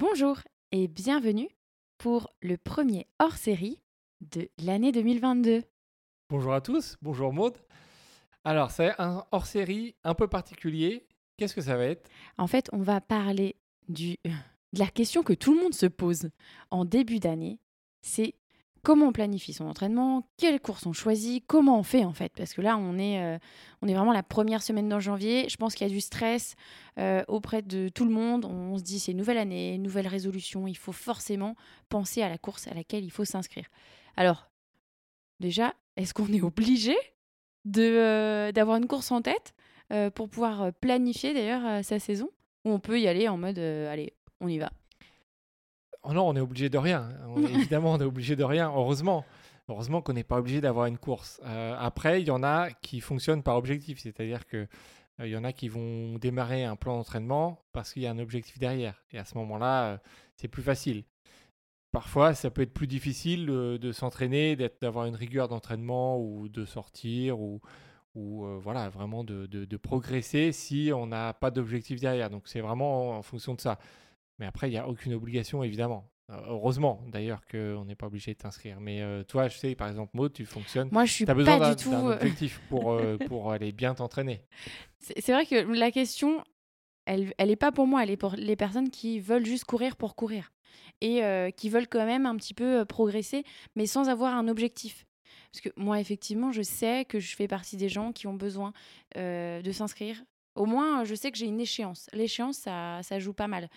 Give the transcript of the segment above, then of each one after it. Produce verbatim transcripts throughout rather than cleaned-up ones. Bonjour et bienvenue pour le premier hors-série de l'année deux mille vingt-deux. Bonjour à tous, bonjour Maud. Alors, c'est un hors-série un peu particulier. Qu'est-ce que ça va être ? En fait, on va parler du, de la question que tout le monde se pose en début d'année. C'est comment on planifie son entraînement, quelles courses on choisit, comment on fait en fait. Parce que là, on est, euh, on est vraiment la première semaine de janvier. Je pense qu'il y a du stress euh, auprès de tout le monde. On, on se dit, c'est une nouvelle année, une nouvelle résolution. Il faut forcément penser à la course à laquelle il faut s'inscrire. Alors, déjà, est-ce qu'on est obligé de, euh, d'avoir une course en tête euh, pour pouvoir planifier d'ailleurs euh, sa saison ? Ou on peut y aller en mode, euh, allez, on y va ? Oh non, on est obligé de rien. On, évidemment, on est obligé de rien. Heureusement, heureusement qu'on n'est pas obligé d'avoir une course. Euh, après, il y en a qui fonctionnent par objectif. C'est-à-dire qu'il euh, y en a qui vont démarrer un plan d'entraînement parce qu'il y a un objectif derrière. Et à ce moment-là, euh, c'est plus facile. Parfois, ça peut être plus difficile euh, de s'entraîner, d'être, d'avoir une rigueur d'entraînement ou de sortir ou, ou euh, voilà, vraiment de, de, de progresser si on n'a pas d'objectif derrière. Donc, c'est vraiment en, en fonction de ça. Mais après, il n'y a aucune obligation, évidemment. Heureusement, d'ailleurs, qu'on n'est pas obligé de t'inscrire. Mais euh, toi, je sais, par exemple, Maud, tu fonctionnes. Moi, je suis pas du tout... T'as besoin d'un, d'un objectif pour, euh, pour aller bien t'entraîner. C'est, c'est vrai que la question, elle n'est pas pour moi. Elle est pour les personnes qui veulent juste courir pour courir et euh, qui veulent quand même un petit peu progresser, mais sans avoir un objectif. Parce que moi, effectivement, je sais que je fais partie des gens qui ont besoin euh, de s'inscrire. Au moins, je sais que j'ai une échéance. L'échéance, ça, ça joue pas mal.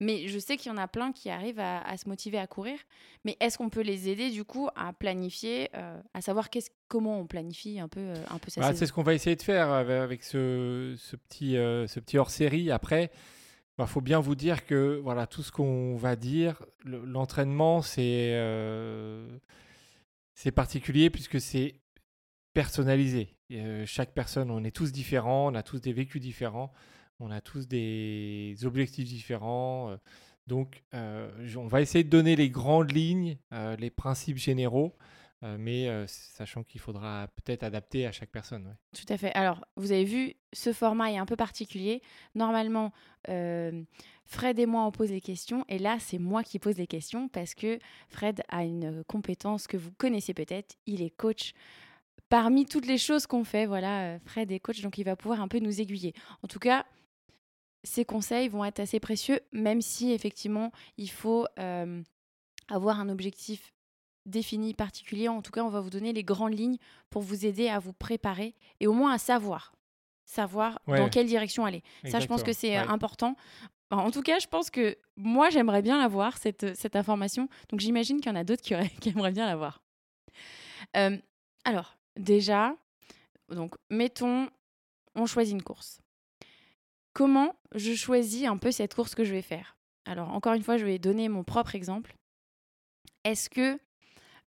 Mais je sais qu'il y en a plein qui arrivent à, à se motiver à courir. Mais est-ce qu'on peut les aider, du coup, à planifier, euh, à savoir qu'est-ce, comment on planifie un peu, euh, un peu sa bah, saison ? C'est ce qu'on va essayer de faire avec ce, ce, petit, euh, ce petit hors-série. Après, bah, faut bien vous dire que voilà, tout ce qu'on va dire, le, l'entraînement, c'est, euh, c'est particulier puisque c'est personnalisé. Euh, chaque personne, on est tous différents, on a tous des vécus différents, on a tous des objectifs différents. Euh, donc, euh, on va essayer de donner les grandes lignes, euh, les principes généraux, euh, mais euh, sachant qu'il faudra peut-être adapter à chaque personne. Ouais. Tout à fait. Alors, vous avez vu, ce format est un peu particulier. Normalement, euh, Fred et moi, on pose les questions. Et là, c'est moi qui pose les questions parce que Fred a une compétence que vous connaissez peut-être. Il est coach. Parmi toutes les choses qu'on fait, voilà, Fred est coach, donc il va pouvoir un peu nous aiguiller. En tout cas, ses conseils vont être assez précieux, même si, effectivement, il faut euh, avoir un objectif défini, particulier. En tout cas, on va vous donner les grandes lignes pour vous aider à vous préparer et au moins à savoir, savoir ouais. dans quelle direction aller. Exactement. Ça, je pense que c'est ouais. important. En tout cas, je pense que moi, j'aimerais bien l'avoir, cette, cette information. Donc, j'imagine qu'il y en a d'autres qui, auraient, qui aimeraient bien l'avoir. Euh, alors... Déjà, donc, mettons, on choisit une course. Comment je choisis un peu cette course que je vais faire ? Alors, encore une fois, je vais donner mon propre exemple. Est-ce que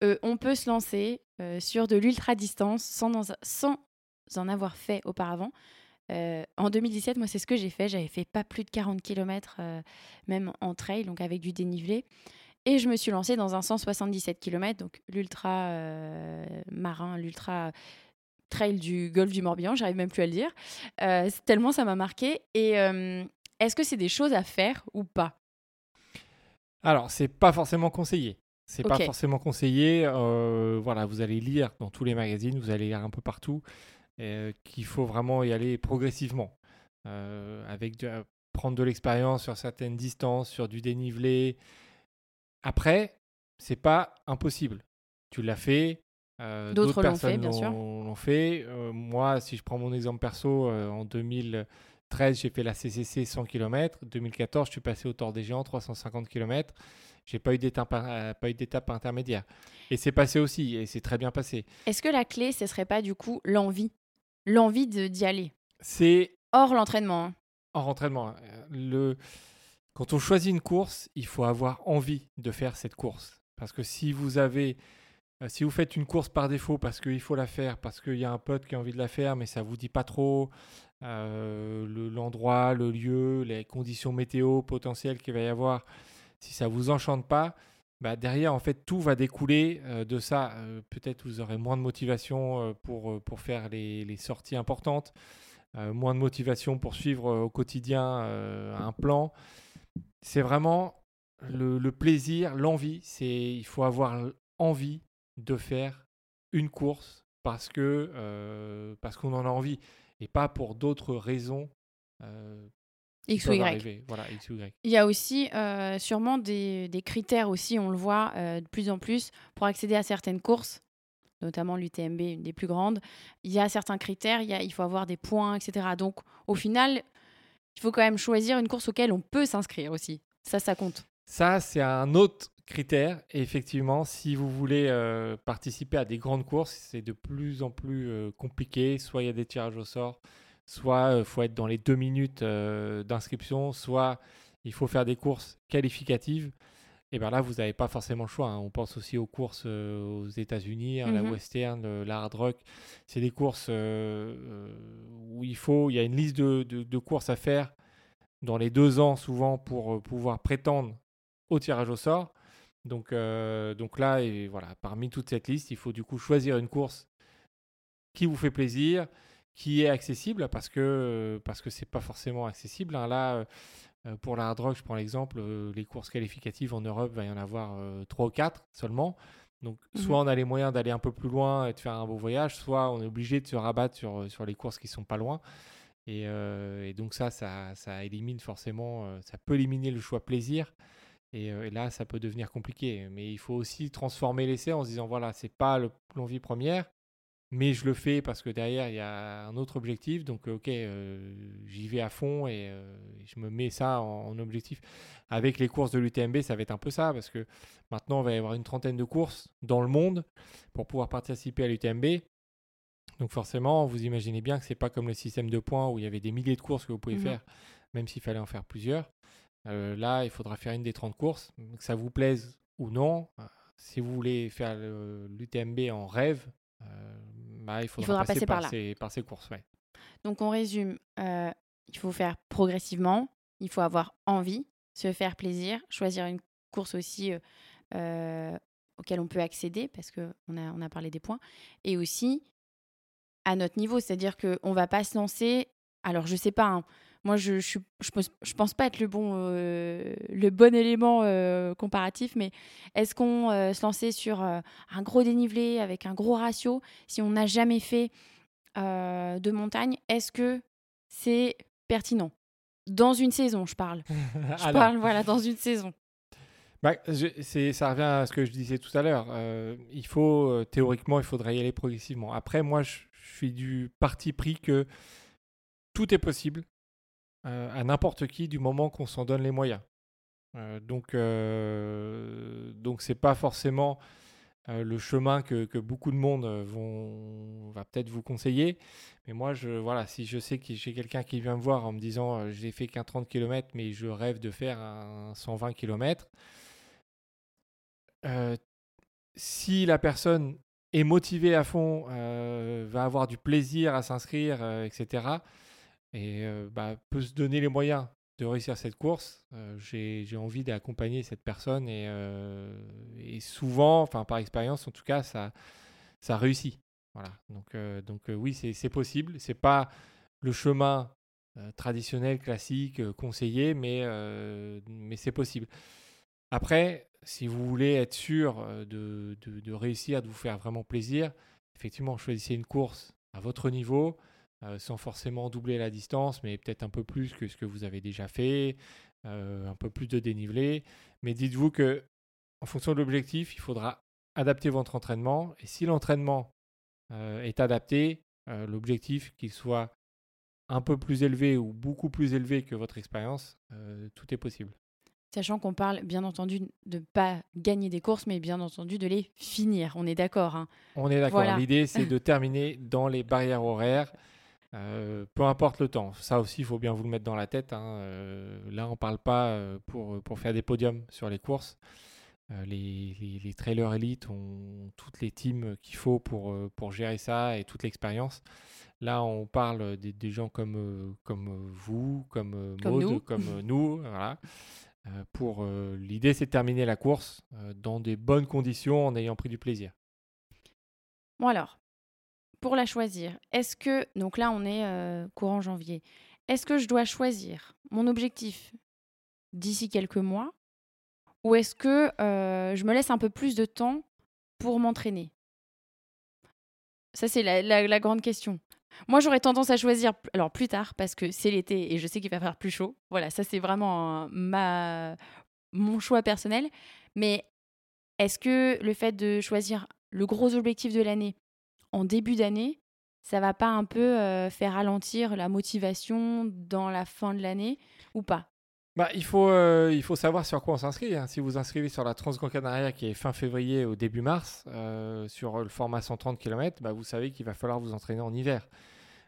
euh, on peut se lancer euh, sur de l'ultra-distance sans, en, sans en avoir fait auparavant ? Euh, en deux mille dix-sept, moi, c'est ce que j'ai fait. J'avais fait pas plus de quarante kilomètres, euh, même en trail, donc avec du dénivelé. Et je me suis lancée dans un cent soixante-dix-sept kilomètres, donc l'ultra euh, marin, l'ultra trail du Golfe du Morbihan, j'arrive même plus à le dire, euh, tellement ça m'a marqué. Et euh, est-ce que c'est des choses à faire ou pas ? Alors, c'est pas forcément conseillé. C'est okay. pas forcément conseillé. Euh, voilà, vous allez lire dans tous les magazines, vous allez lire un peu partout, euh, qu'il faut vraiment y aller progressivement, euh, avec de, euh, prendre de l'expérience sur certaines distances, sur du dénivelé. Après, c'est pas impossible. Tu l'as fait, euh, d'autres, d'autres personnes l'ont fait. Bien sûr. L'ont fait. Euh, moi, si je prends mon exemple perso, euh, en deux mille treize, j'ai fait la C C C cent kilomètres. En deux mille quatorze, je suis passé au Tor des Géants, trois cent cinquante kilomètres. Je n'ai pas eu d'étape, euh, pas eu d'étape intermédiaire. Et c'est passé aussi, et c'est très bien passé. Est-ce que la clé, ce ne serait pas du coup l'envie ? L'envie de, d'y aller ? C'est... Hors l'entraînement. Hein. Hors entraînement. Hein. Le... Quand on choisit une course, il faut avoir envie de faire cette course. Parce que si vous avez, si vous faites une course par défaut parce qu'il faut la faire, parce qu'il y a un pote qui a envie de la faire, mais ça ne vous dit pas trop euh, le, l'endroit, le lieu, les conditions météo potentielles qu'il va y avoir, si ça ne vous enchante pas, bah derrière, en fait, tout va découler euh, de ça. Euh, peut-être vous aurez moins de motivation euh, pour, pour faire les, les sorties importantes, euh, moins de motivation pour suivre euh, au quotidien euh, un plan. C'est vraiment le, le plaisir, l'envie, c'est, il faut avoir envie de faire une course parce que euh, parce qu'on en a envie et pas pour d'autres raisons. Euh, X ou Y. Voilà, X ou Y. Il y a aussi euh, sûrement des, des critères aussi, on le voit euh, de plus en plus, pour accéder à certaines courses, notamment l'U T M B, une des plus grandes. Il y a certains critères, il, y a, il faut avoir des points, et cetera. Donc, au final, il faut quand même choisir une course auquel on peut s'inscrire aussi. Ça, ça compte. Ça, c'est un autre critère. Et effectivement, si vous voulez euh, participer à des grandes courses, c'est de plus en plus euh, compliqué. Soit il y a des tirages au sort, soit il euh, faut être dans les deux minutes euh, d'inscription, soit il faut faire des courses qualificatives. Et bien là, vous n'avez pas forcément le choix, hein. On pense aussi aux courses euh, aux États-Unis, mm-hmm. la Western, le, la Hard Rock. C'est des courses euh, où il faut, il y a une liste de, de, de courses à faire dans les deux ans, souvent, pour euh, pouvoir prétendre au tirage au sort. Donc, euh, donc là, et voilà, parmi toute cette liste, il faut du coup choisir une course qui vous fait plaisir, qui est accessible, parce que parce que c'est pas forcément accessible, hein. Là, euh, pour la Hard Rock, je prends l'exemple, euh, les courses qualificatives en Europe, va y en avoir euh, trois ou quatre seulement. Donc, mmh. soit on a les moyens d'aller un peu plus loin et de faire un beau voyage, soit on est obligé de se rabattre sur, sur les courses qui sont pas loin. Et, euh, et donc ça, ça, ça élimine forcément, euh, ça peut éliminer le choix plaisir. Et, euh, et là, ça peut devenir compliqué. Mais il faut aussi transformer l'essai en se disant, voilà, c'est pas le, l'envie première, mais je le fais parce que derrière, il y a un autre objectif. Donc, OK, euh, j'y vais à fond et euh, je me mets ça en, en objectif. Avec les courses de l'U T M B, ça va être un peu ça, parce que maintenant, on va y avoir une trentaine de courses dans le monde pour pouvoir participer à l'U T M B. Donc forcément, vous imaginez bien que ce n'est pas comme le système de points où il y avait des milliers de courses que vous pouvez mmh. faire, même s'il fallait en faire plusieurs. Euh, là, il faudra faire une des trente courses, que ça vous plaise ou non. Si vous voulez faire le, l'U T M B en rêve, Euh, bah, il, faudra il faudra passer, passer par, par, ces, par ces courses. Ouais. Donc, on résume. Euh, il faut faire progressivement. Il faut avoir envie, se faire plaisir, choisir une course aussi euh, euh, auquel on peut accéder, parce qu'on a, on a parlé des points. Et aussi, à notre niveau, c'est-à-dire qu'on ne va pas se lancer. Alors, je ne sais pas. Hein, moi, je ne je, je pense, je pense pas être le bon, euh, le bon élément euh, comparatif, mais est-ce qu'on euh, se lançait sur euh, un gros dénivelé avec un gros ratio, si on n'a jamais fait euh, de montagne, est-ce que c'est pertinent ? Dans une saison, je parle. Je Alors... parle, voilà, dans une saison. Bah, je, c'est, ça revient à ce que je disais tout à l'heure. Euh, il faut, théoriquement, il faudrait y aller progressivement. Après, moi, je, je suis du parti pris que tout est possible. Euh, à n'importe qui du moment qu'on s'en donne les moyens. Euh, donc, euh, donc c'est pas forcément euh, le chemin que, que beaucoup de monde vont, va peut-être vous conseiller. Mais moi, je, voilà, si je sais que j'ai quelqu'un qui vient me voir en me disant euh, « j'ai fait qu'un trente kilomètres, mais je rêve de faire un cent vingt kilomètres euh, », si la personne est motivée à fond, euh, va avoir du plaisir à s'inscrire, euh, et cetera, et euh, bah, peut se donner les moyens de réussir cette course, euh, j'ai, j'ai envie d'accompagner cette personne et, euh, et souvent, enfin par expérience en tout cas, ça, ça réussit. Voilà. Donc, euh, donc euh, oui, c'est, c'est possible. Ce n'est pas le chemin euh, traditionnel, classique, euh, conseillé, mais, euh, mais c'est possible. Après, si vous voulez être sûr de, de, de réussir, de vous faire vraiment plaisir, effectivement, choisissez une course à votre niveau, Euh, sans forcément doubler la distance, mais peut-être un peu plus que ce que vous avez déjà fait, euh, un peu plus de dénivelé. Mais dites-vous que, en fonction de l'objectif, il faudra adapter votre entraînement. Et si l'entraînement euh, est adapté, euh, l'objectif, qu'il soit un peu plus élevé ou beaucoup plus élevé que votre expérience, euh, tout est possible. Sachant qu'on parle, bien entendu, de ne pas gagner des courses, mais bien entendu de les finir. On est d'accord, hein. On est d'accord. Voilà. L'idée, c'est de terminer dans les barrières horaires. Euh, peu importe le temps, ça aussi il faut bien vous le mettre dans la tête, hein. euh, là on parle pas euh, pour, pour faire des podiums sur les courses, euh, les, les, les trailers élites ont toutes les teams qu'il faut pour, pour gérer ça et toute l'expérience. Là on parle des, des gens comme, euh, comme vous, comme euh, Maud, comme nous, comme, euh, nous voilà. euh, pour, euh, l'idée c'est de terminer la course euh, dans des bonnes conditions en ayant pris du plaisir. Bon alors, pour la choisir, est-ce que, donc là on est euh, courant janvier, est-ce que je dois choisir mon objectif d'ici quelques mois Ou est-ce que euh, je me laisse un peu plus de temps pour m'entraîner? Ça, c'est la, la, la grande question. Moi, j'aurais tendance à choisir, alors plus tard, parce que c'est l'été et je sais qu'il va faire plus chaud. Voilà, ça, c'est vraiment un, ma, mon choix personnel. Mais est-ce que le fait de choisir le gros objectif de l'année en début d'année, ça va pas un peu euh, faire ralentir la motivation dans la fin de l'année ou pas? Bah, il faut, euh, il faut savoir sur quoi on s'inscrit. Hein. Si vous inscrivez sur la Transgrancanaria qui est fin février au début mars, euh, sur le format cent trente kilomètres, bah, vous savez qu'il va falloir vous entraîner en hiver.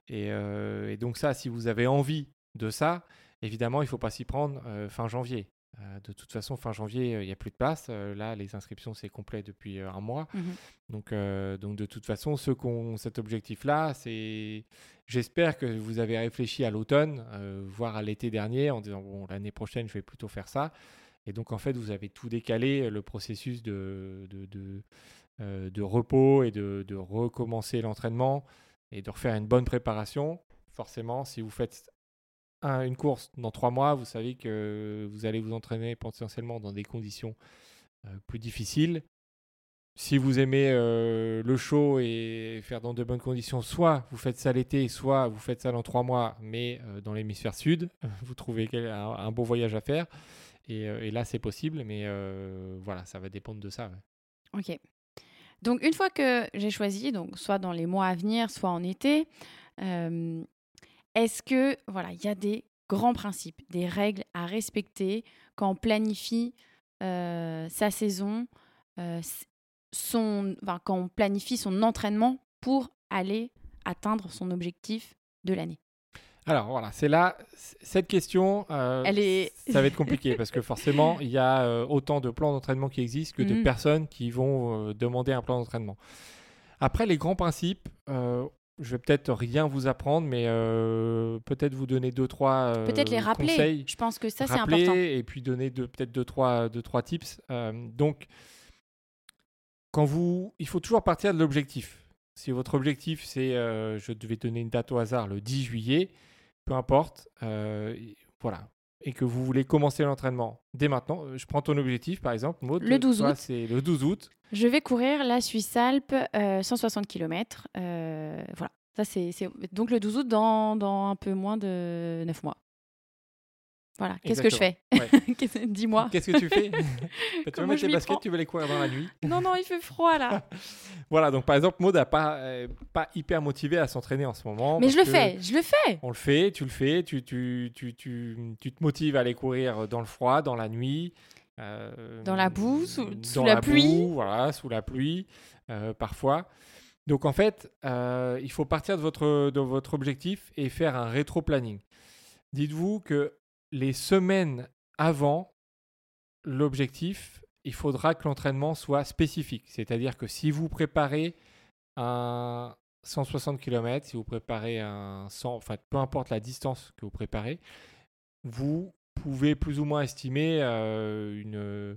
Et, euh, et donc ça, si vous avez envie de ça, évidemment, il ne faut pas s'y prendre euh, fin janvier. Euh, de toute façon, fin janvier, il euh, n'y a plus de place. Euh, là, les inscriptions, c'est complet depuis euh, un mois. Mmh. Donc, euh, donc, de toute façon, ceux qui ont cet objectif-là, c'est... J'espère que vous avez réfléchi à l'automne, euh, voire à l'été dernier, en disant bon, l'année prochaine, je vais plutôt faire ça. Et donc, en fait, vous avez tout décalé, le processus de, de, de, euh, de repos et de, de recommencer l'entraînement et de refaire une bonne préparation. Forcément, si vous faites un, une course dans trois mois, vous savez que vous allez vous entraîner potentiellement dans des conditions euh, plus difficiles. Si vous aimez euh, le chaud et faire dans de bonnes conditions, soit vous faites ça l'été, soit vous faites ça dans trois mois, mais euh, dans l'hémisphère sud, vous trouvez quel, un, un beau voyage à faire. Et, euh, et là, c'est possible, mais euh, voilà, ça va dépendre de ça. Ouais. Ok. Donc, une fois que j'ai choisi, donc, soit dans les mois à venir, soit en été, euh, est-ce que, voilà, il y a des grands principes, des règles à respecter quand on planifie euh, sa saison euh, Son, enfin, quand on planifie son entraînement pour aller atteindre son objectif de l'année? Alors voilà, c'est là, c- cette question, euh, Elle est... ça va être compliqué parce que forcément, il y a euh, autant de plans d'entraînement qui existent que mm-hmm. de personnes qui vont euh, demander un plan d'entraînement. Après, les grands principes, euh, je vais peut-être rien vous apprendre, mais euh, peut-être vous donner deux, trois euh, peut-être les rappeler. Conseils. Je pense que ça, c'est important. Et puis donner deux, peut-être deux, trois, deux, trois tips. Euh, donc, Quand vous, il faut toujours partir de l'objectif. Si votre objectif, c'est, euh, je devais donner une date au hasard, le dix juillet, peu importe, euh, voilà, et que vous voulez commencer l'entraînement dès maintenant, je prends ton objectif, par exemple, Maud, le douze août. Toi, c'est le douze août. Je vais courir la Suisse-Alpes, euh, cent soixante kilomètres. Euh, voilà, ça c'est, c'est donc le douze août dans, dans un peu moins de neuf mois. Voilà, qu'est-ce Exactement. Que je fais ouais. Dis-moi. Qu'est-ce que tu fais? Tu vas mettre tes baskets, prends. Tu vas les courir dans la nuit. Non, non, il fait froid là. Voilà, donc par exemple, Maud n'est pas, euh, pas hyper motivée à s'entraîner en ce moment. Mais je le fais, je le fais. On le fait, tu le fais, tu, tu, tu, tu, tu te motives à aller courir dans le froid, dans la nuit. Euh, dans la boue, sous, sous la, la pluie. Boue, voilà, sous la pluie, euh, parfois. Donc en fait, euh, il faut partir de votre, de votre objectif et faire un rétro-planning. Dites-vous que les semaines avant l'objectif, il faudra que l'entraînement soit spécifique. C'est-à-dire que si vous préparez un cent soixante kilomètres, si vous préparez un cent, enfin peu importe la distance que vous préparez, vous pouvez plus ou moins estimer euh, une, euh,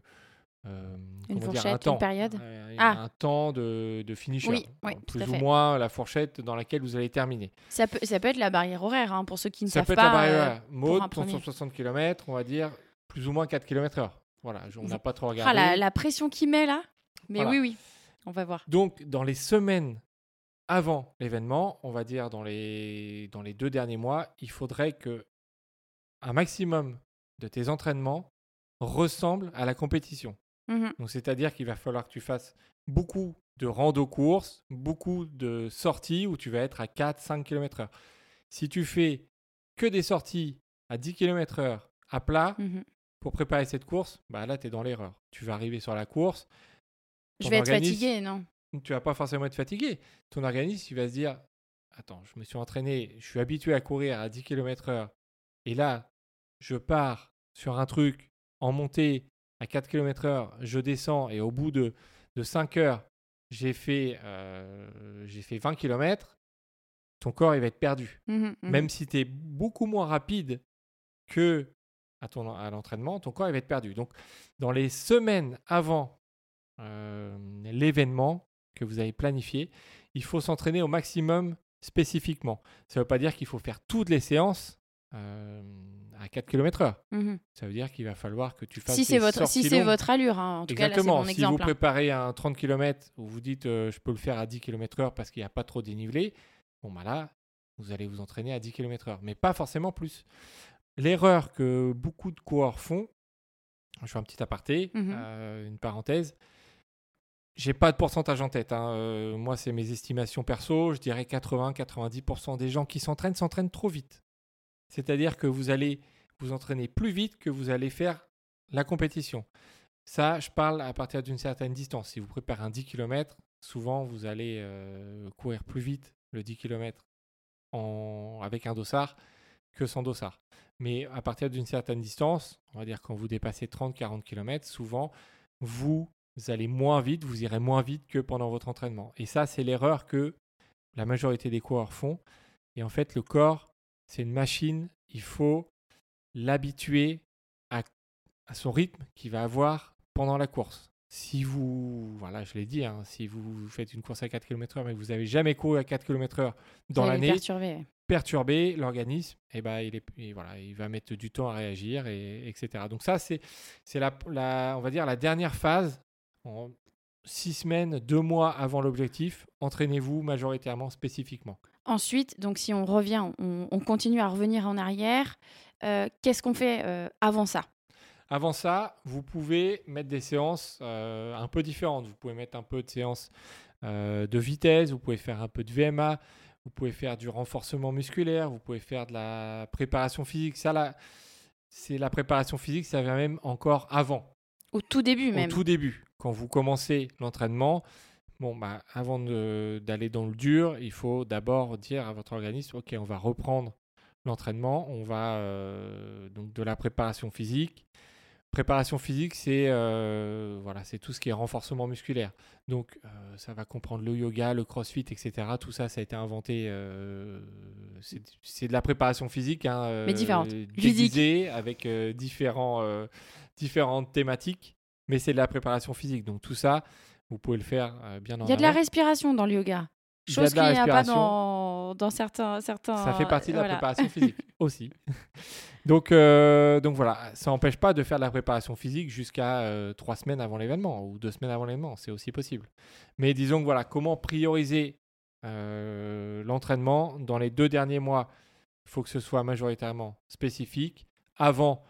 une fourchette, dire, un temps, une période, un, ah. un temps de, de finisher, oui, oui, plus ou moins la fourchette dans laquelle vous allez terminer. Ça peut, ça peut être la barrière horaire hein, pour ceux qui ne ça savent pas. Ça peut être la barrière horaire. Euh, Maud, cent soixante kilomètres, on va dire plus ou moins quatre kilomètres heure. Voilà, on n'a pas trop regardé. Ah, la, la pression qu'il met là, mais voilà. oui, oui, on va voir. Donc, dans les semaines avant l'événement, on va dire dans les, dans les deux derniers mois, il faudrait que un maximum de tes entraînements ressemble à la compétition. Mmh. Donc, c'est-à-dire qu'il va falloir que tu fasses beaucoup de rando-courses, beaucoup de sorties où tu vas être à quatre à cinq kilomètres heure. Si tu fais que des sorties à dix kilomètres heure à plat mmh. pour préparer cette course, bah là, tu es dans l'erreur. Tu vas arriver sur la course. Je vais être fatigué, non? Tu vas pas forcément être fatigué. Ton organisme, il va se dire « Attends, je me suis entraîné, je suis habitué à courir à dix kilomètres heure et là, je pars sur un truc en montée à quatre kilomètres heure, je descends et au bout de, de cinq heures, j'ai fait, euh, j'ai fait vingt kilomètres, ton corps il va être perdu. Mmh, mmh. Même si tu es beaucoup moins rapide que à, ton, à l'entraînement, ton corps il va être perdu. Donc, dans les semaines avant euh, l'événement que vous avez planifié, il faut s'entraîner au maximum spécifiquement. Ça ne veut pas dire qu'il faut faire toutes les séances euh, à quatre kilomètres heure. Mm-hmm. Ça veut dire qu'il va falloir que tu fasses si c'est votre Si longues. C'est votre allure, hein. En tout Exactement. Cas, là, c'est mon exemple. Si vous hein. préparez un trente kilomètres où vous dites euh, « je peux le faire à dix kilomètres heure parce qu'il n'y a pas trop de dénivelé », bon bah là, vous allez vous entraîner à dix kilomètres heure, mais pas forcément plus. L'erreur que beaucoup de coureurs font, je fais un petit aparté, mm-hmm. euh, une parenthèse, j'ai pas de pourcentage en tête. Hein. Euh, moi, c'est mes estimations perso. Je dirais quatre-vingts à quatre-vingt-dix pour cent des gens qui s'entraînent s'entraînent trop vite. C'est-à-dire que vous allez vous entraîner plus vite que vous allez faire la compétition. Ça, je parle à partir d'une certaine distance. Si vous préparez un dix kilomètres, souvent, vous allez euh, courir plus vite le dix kilomètres en... avec un dossard que sans dossard. Mais à partir d'une certaine distance, on va dire quand vous dépassez trente à quarante kilomètres, souvent, vous... vous allez moins vite, vous irez moins vite que pendant votre entraînement. Et ça, c'est l'erreur que la majorité des coureurs font. Et en fait, le corps, c'est une machine. Il faut l'habituer à, à son rythme qu'il va avoir pendant la course. Si vous, voilà, je l'ai dit, hein, si vous faites une course à quatre kilomètres heure, mais que vous n'avez jamais couru à quatre kilomètres heure dans vous l'année, perturber. perturber l'organisme, eh ben, il, est, et voilà, il va mettre du temps à réagir, et, etc. Donc ça, c'est, c'est la, la, on va dire la dernière phase. En six semaines, deux mois avant l'objectif, entraînez-vous majoritairement, spécifiquement. Ensuite, donc si on revient, on, on continue à revenir en arrière, euh, qu'est-ce qu'on fait euh, avant ça ? Avant ça, vous pouvez mettre des séances euh, un peu différentes. Vous pouvez mettre un peu de séances euh, de vitesse, vous pouvez faire un peu de V M A, vous pouvez faire du renforcement musculaire, vous pouvez faire de la préparation physique. Ça, là, c'est la préparation physique, ça vient même encore avant. Au tout début même. Au tout début. Quand vous commencez l'entraînement, bon, bah, avant de, d'aller dans le dur, il faut d'abord dire à votre organisme « Ok, on va reprendre l'entraînement, on va euh, donc de la préparation physique. » Préparation physique, c'est, euh, voilà, c'est tout ce qui est renforcement musculaire. Donc, euh, ça va comprendre le yoga, le crossfit, et cetera. Tout ça, ça a été inventé. Euh, c'est, c'est de la préparation physique. Hein, mais différente. Euh, déguisée, avec euh, différents, euh, différentes thématiques. Mais c'est de la préparation physique. Donc, tout ça, vous pouvez le faire euh, bien en Il y a de la respiration dans le yoga. Chose qu'il n'y a pas dans, dans certains, certains... Ça fait partie de la voilà. préparation physique aussi. Donc, euh, donc voilà, ça n'empêche pas de faire de la préparation physique jusqu'à euh, trois semaines avant l'événement ou deux semaines avant l'événement. C'est aussi possible. Mais disons que voilà, comment prioriser euh, l'entraînement dans les deux derniers mois ? Il faut que ce soit majoritairement spécifique. Avant,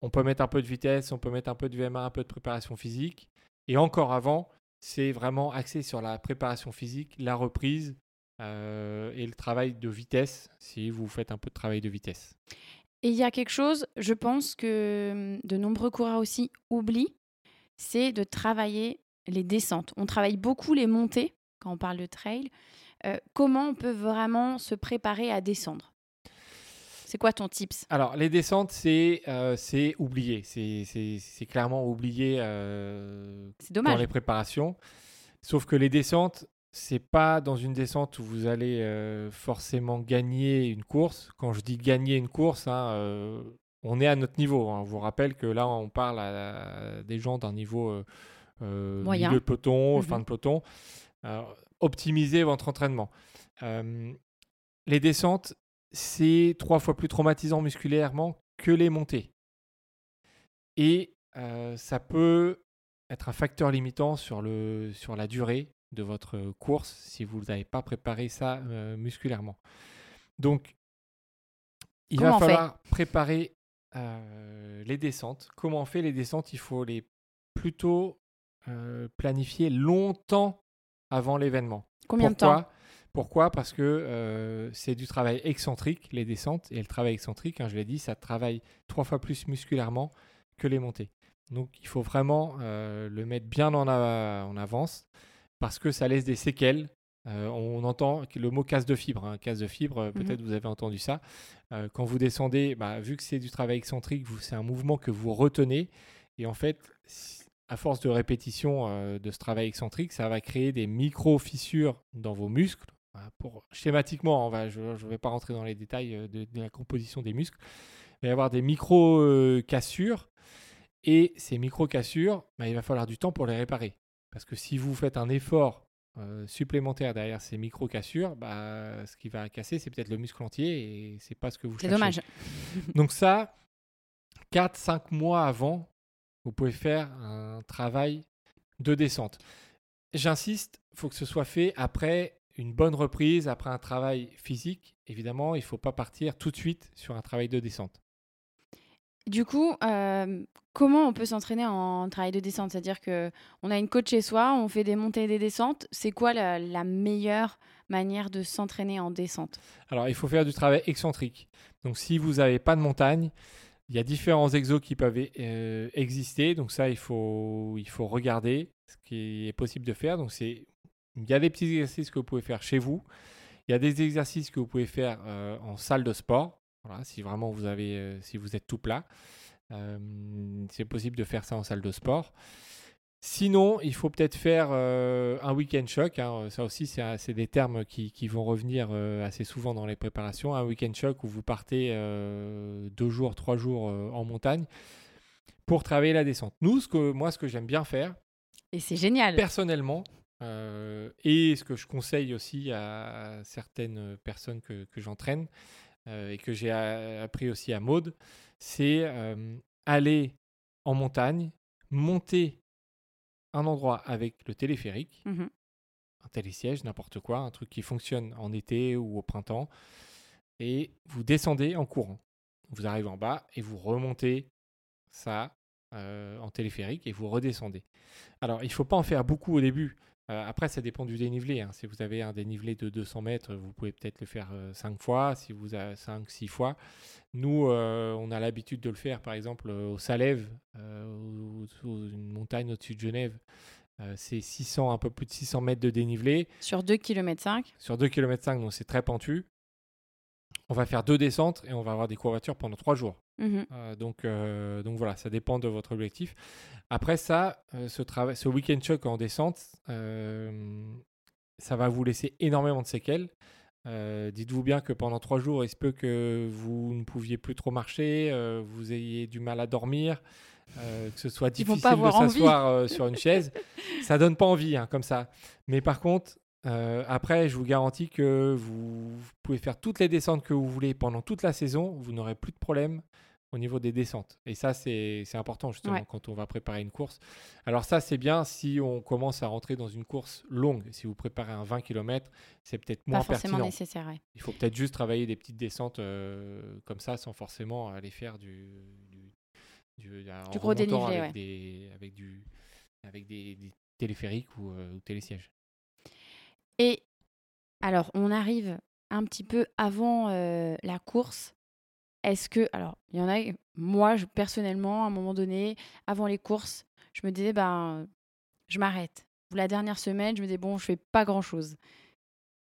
on peut mettre un peu de vitesse, on peut mettre un peu de V M A, un peu de préparation physique. Et encore avant, c'est vraiment axé sur la préparation physique, la reprise euh, et le travail de vitesse, si vous faites un peu de travail de vitesse. Et il y a quelque chose, je pense que de nombreux coureurs aussi oublient, c'est de travailler les descentes. On travaille beaucoup les montées quand on parle de trail. Euh, comment on peut vraiment se préparer à descendre ? C'est quoi ton tips ? Alors, les descentes, c'est, euh, c'est oublié. C'est, c'est, c'est clairement oublié euh, c'est dans les préparations. Sauf que les descentes, c'est pas dans une descente où vous allez euh, forcément gagner une course. Quand je dis gagner une course, hein, euh, on est à notre niveau. Hein. Je vous rappelle que là, on parle à, à des gens d'un niveau euh, moyen, milieu de peloton, mmh. fin de peloton. Alors, optimisez votre entraînement. Euh, les descentes, c'est trois fois plus traumatisant musculairement que les montées. Et euh, ça peut être un facteur limitant sur, le, sur la durée de votre course si vous n'avez pas préparé ça euh, musculairement. Donc, il Comment va falloir préparer euh, les descentes. Comment on fait les descentes ? Il faut les plutôt euh, planifier longtemps avant l'événement. Combien Pourquoi de temps ? Pourquoi ? Parce que euh, c'est du travail excentrique, les descentes. Et le travail excentrique, hein, je l'ai dit, ça travaille trois fois plus musculairement que les montées. Donc, il faut vraiment euh, le mettre bien en, a- en avance parce que ça laisse des séquelles. Euh, on entend le mot casse de fibre. Hein, casse de fibre, peut-être mmh. vous avez entendu ça. Euh, quand vous descendez, bah, vu que c'est du travail excentrique, vous, c'est un mouvement que vous retenez. Et en fait, si, à force de répétition euh, de ce travail excentrique, ça va créer des micro-fissures dans vos muscles. Pour, schématiquement, on va, je ne vais pas rentrer dans les détails de, de la composition des muscles, il va y avoir des micro-cassures euh, et ces micro-cassures, bah, il va falloir du temps pour les réparer. Parce que si vous faites un effort euh, supplémentaire derrière ces micro-cassures, bah, ce qui va casser, c'est peut-être le muscle entier et c'est pas ce que vous cherchez. C'est dommage. Donc ça, quatre à cinq mois avant, vous pouvez faire un travail de descente. J'insiste, il faut que ce soit fait après une bonne reprise, après un travail physique. Évidemment, il ne faut pas partir tout de suite sur un travail de descente. Du coup, euh, comment on peut s'entraîner en travail de descente ? C'est-à-dire qu'on a une coach chez soi, on fait des montées et des descentes. C'est quoi la, la meilleure manière de s'entraîner en descente ? Alors, il faut faire du travail excentrique. Donc, si vous n'avez pas de montagne, il y a différents exos qui peuvent euh, exister. Donc ça, il faut, il faut regarder ce qui est possible de faire. Donc c'est, il y a des petits exercices que vous pouvez faire chez vous. Il y a des exercices que vous pouvez faire euh, en salle de sport. Voilà, si vraiment vous avez, euh, si vous êtes tout plat, euh, c'est possible de faire ça en salle de sport. Sinon, il faut peut-être faire euh, un week-end choc. Hein. Ça aussi, c'est, c'est des termes qui, qui vont revenir euh, assez souvent dans les préparations. Un week-end choc où vous partez euh, deux jours, trois jours euh, en montagne pour travailler la descente. Nous, ce que, moi, ce que j'aime bien faire, et c'est génial, personnellement, euh, et ce que je conseille aussi à certaines personnes que, que j'entraîne euh, et que j'ai appris aussi à Maud, c'est euh, aller en montagne, monter un endroit avec le téléphérique, mmh. un télésiège, n'importe quoi, un truc qui fonctionne en été ou au printemps, et vous descendez en courant. Vous arrivez en bas et vous remontez ça euh, en téléphérique et vous redescendez. Alors, il ne faut pas en faire beaucoup au début. Euh, après, ça dépend du dénivelé. Hein. Si vous avez un dénivelé de deux cents mètres, vous pouvez peut-être le faire cinq euh, fois, si vous avez cinq six fois. Nous, euh, on a l'habitude de le faire, par exemple, euh, au Salève, euh, ou, ou une montagne au-dessus de Genève. Euh, c'est six cents, un peu plus de six cents mètres de dénivelé. Sur deux virgule cinq kilomètres. Sur deux virgule cinq kilomètres, donc c'est très pentu. On va faire deux descentes et on va avoir des courbatures pendant trois jours. Mmh. Euh, donc, euh, donc voilà, ça dépend de votre objectif. Après ça, euh, ce, tra- ce week-end choc en descente, euh, ça va vous laisser énormément de séquelles. Euh, dites-vous bien que pendant trois jours, il se peut que vous ne pouviez plus trop marcher, euh, vous ayez du mal à dormir, euh, que ce soit difficile de s'asseoir euh, sur une chaise. Ça donne pas envie, hein, comme ça. Mais par contre, Euh, après, je vous garantis que vous, vous pouvez faire toutes les descentes que vous voulez pendant toute la saison. Vous n'aurez plus de problème au niveau des descentes. Et ça, c'est, c'est important justement ouais. quand on va préparer une course. Alors ça, c'est bien si on commence à rentrer dans une course longue. Si vous préparez un vingt kilomètres, c'est peut-être moins pertinent. Pas forcément nécessaire. Ouais. Il faut peut-être juste travailler des petites descentes euh, comme ça sans forcément aller faire du, du, du, en du gros dénivelé, avec, ouais. des, avec, du, avec des, des téléphériques ou, euh, ou télésièges. Et alors, on arrive un petit peu avant euh, la course. Est-ce que, alors, il y en a, moi, je, personnellement, à un moment donné, avant les courses, je me disais, ben, je m'arrête. La dernière semaine, je me disais, bon, je fais pas grand-chose.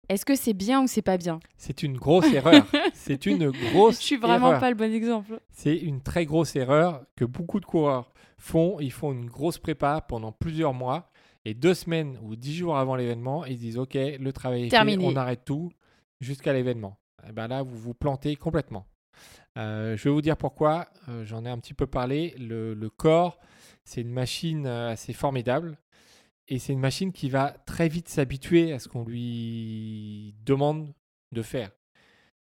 Est-ce que c'est bien ou c'est pas bien ? C'est une grosse erreur. C'est une grosse erreur. Je suis vraiment erreur. Pas le bon exemple. C'est une très grosse erreur que beaucoup de coureurs font. Ils font une grosse prépa pendant plusieurs mois. Et deux semaines ou dix jours avant l'événement, ils disent « Ok, le travail est fait, on arrête tout jusqu'à l'événement. » Et ben là, vous vous plantez complètement. Euh, je vais vous dire pourquoi. Euh, j'en ai un petit peu parlé. Le, le corps, c'est une machine assez formidable et c'est une machine qui va très vite s'habituer à ce qu'on lui demande de faire.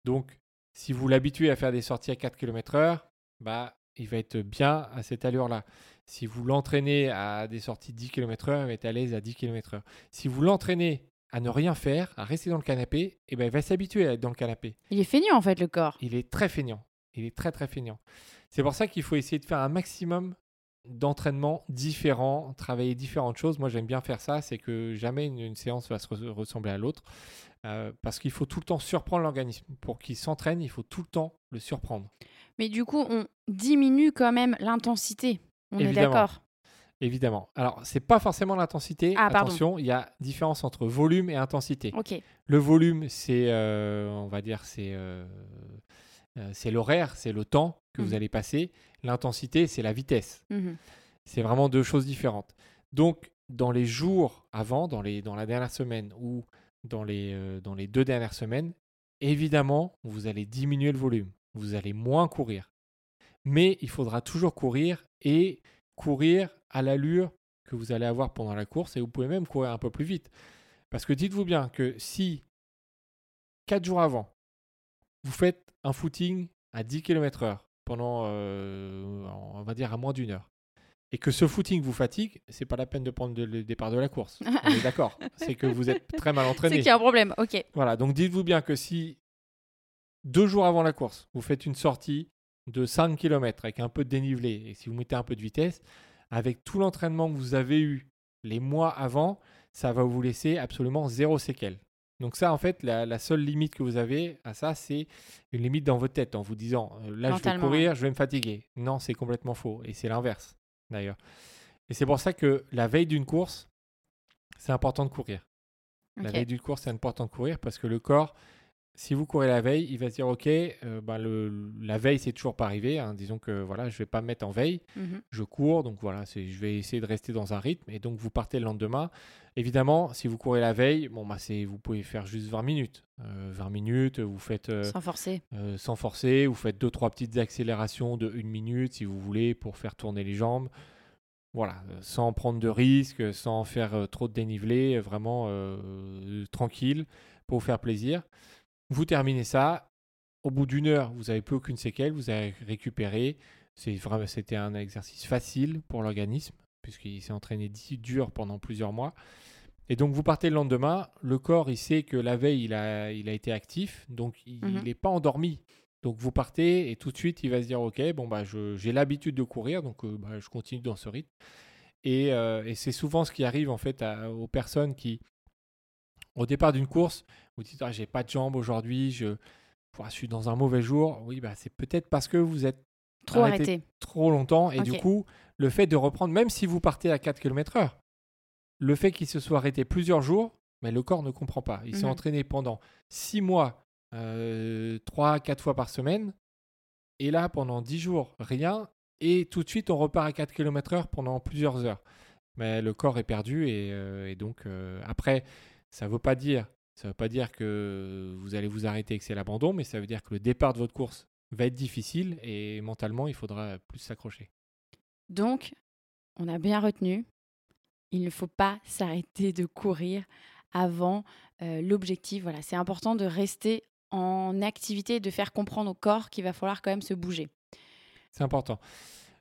Donc, si vous l'habituez à faire des sorties à quatre kilomètres heure, bah, il va être bien à cette allure-là. Si vous l'entraînez à des sorties de dix kilomètres heure, il va être à l'aise à dix kilomètres heure. Si vous l'entraînez à ne rien faire, à rester dans le canapé, eh ben, il va s'habituer à être dans le canapé. Il est feignant en fait, le corps. Il est très feignant. Il est très très feignant. C'est pour ça qu'il faut essayer de faire un maximum d'entraînements différents, travailler différentes choses. Moi, j'aime bien faire ça. C'est que jamais une, une séance va se re- ressembler à l'autre euh, parce qu'il faut tout le temps surprendre l'organisme. Pour qu'il s'entraîne, il faut tout le temps le surprendre. Mais du coup, on diminue quand même l'intensité. On Évidemment. Est d'accord. Évidemment. Alors, c'est pas forcément l'intensité. Ah, Attention, il y a différence entre volume et intensité. Okay. Le volume, c'est, euh, on va dire, c'est, euh, c'est l'horaire, c'est le temps que mmh. vous allez passer. L'intensité, c'est la vitesse. Mmh. C'est vraiment deux choses différentes. Donc, dans les jours avant, dans, les, dans la dernière semaine ou dans les, euh, dans les deux dernières semaines, évidemment, vous allez diminuer le volume. Vous allez moins courir. Mais il faudra toujours courir et courir à l'allure que vous allez avoir pendant la course. Et vous pouvez même courir un peu plus vite. Parce que dites-vous bien que si quatre jours avant, vous faites un footing à dix kilomètres heure pendant, euh, on va dire, à moins d'une heure, et que ce footing vous fatigue, c'est pas la peine de prendre le départ de la course. On est d'accord. C'est que vous êtes très mal entraîné. C'est qu'il y a un problème, ok. Voilà, donc dites-vous bien que si deux jours avant la course, vous faites une sortie de cinq kilomètres avec un peu de dénivelé, et si vous mettez un peu de vitesse, avec tout l'entraînement que vous avez eu les mois avant, ça va vous laisser absolument zéro séquelle. Donc ça, en fait, la, la seule limite que vous avez à ça, c'est une limite dans votre tête en vous disant « là, je vais courir, je vais me fatiguer ». Non, c'est complètement faux et c'est l'inverse d'ailleurs. Et c'est pour ça que la veille d'une course, c'est important de courir. Okay. La veille d'une course, c'est important de courir parce que le corps, si vous courez la veille, il va se dire « ok, euh, bah le, la veille, c'est toujours pas arrivé. Hein. Disons que voilà, je vais pas me mettre en veille. Mm-hmm. Je cours, donc voilà, c'est, je vais essayer de rester dans un rythme. » Et donc, vous partez le lendemain. Évidemment, si vous courez la veille, bon, bah, c'est, vous pouvez faire juste vingt minutes. Euh, vingt minutes, vous faites… Euh, sans forcer. Euh, sans forcer. Vous faites deux, trois petites accélérations de une minute, si vous voulez, pour faire tourner les jambes. Voilà, euh, sans prendre de risques, sans faire euh, trop de dénivelé, vraiment euh, tranquille pour vous faire plaisir. Vous terminez ça, au bout d'une heure, vous n'avez plus aucune séquelle, vous avez récupéré. C'est vraiment, c'était un exercice facile pour l'organisme, puisqu'il s'est entraîné dur pendant plusieurs mois. Et donc, vous partez le lendemain, le corps, il sait que la veille, il a, il a été actif, donc il n'est mm-hmm. pas endormi. Donc, vous partez et tout de suite, il va se dire « Ok, bon, bah, je, j'ai l'habitude de courir, donc euh, bah, je continue dans ce rythme. » Et, euh, et c'est souvent ce qui arrive en fait à, aux personnes qui… Au départ d'une course, vous dites ah, « j'ai pas de jambes aujourd'hui, je... je suis dans un mauvais jour ». Oui, bah, c'est peut-être parce que vous êtes trop arrêté, arrêté. trop longtemps. Et okay. du coup, le fait de reprendre, même si vous partez à quatre kilomètres heure, le fait qu'il se soit arrêté plusieurs jours, mais le corps ne comprend pas. Il mm-hmm. s'est entraîné pendant six mois, euh, trois à quatre fois par semaine. Et là, pendant dix jours, rien. Et tout de suite, on repart à quatre kilomètres heure pendant plusieurs heures. Mais le corps est perdu. Et, euh, et donc, euh, après… Ça ne veut pas dire, ça veut pas dire que vous allez vous arrêter et que c'est l'abandon, mais ça veut dire que le départ de votre course va être difficile et mentalement, il faudra plus s'accrocher. Donc, on a bien retenu, il ne faut pas s'arrêter de courir avant euh, l'objectif. Voilà, c'est important de rester en activité et de faire comprendre au corps qu'il va falloir quand même se bouger. C'est important.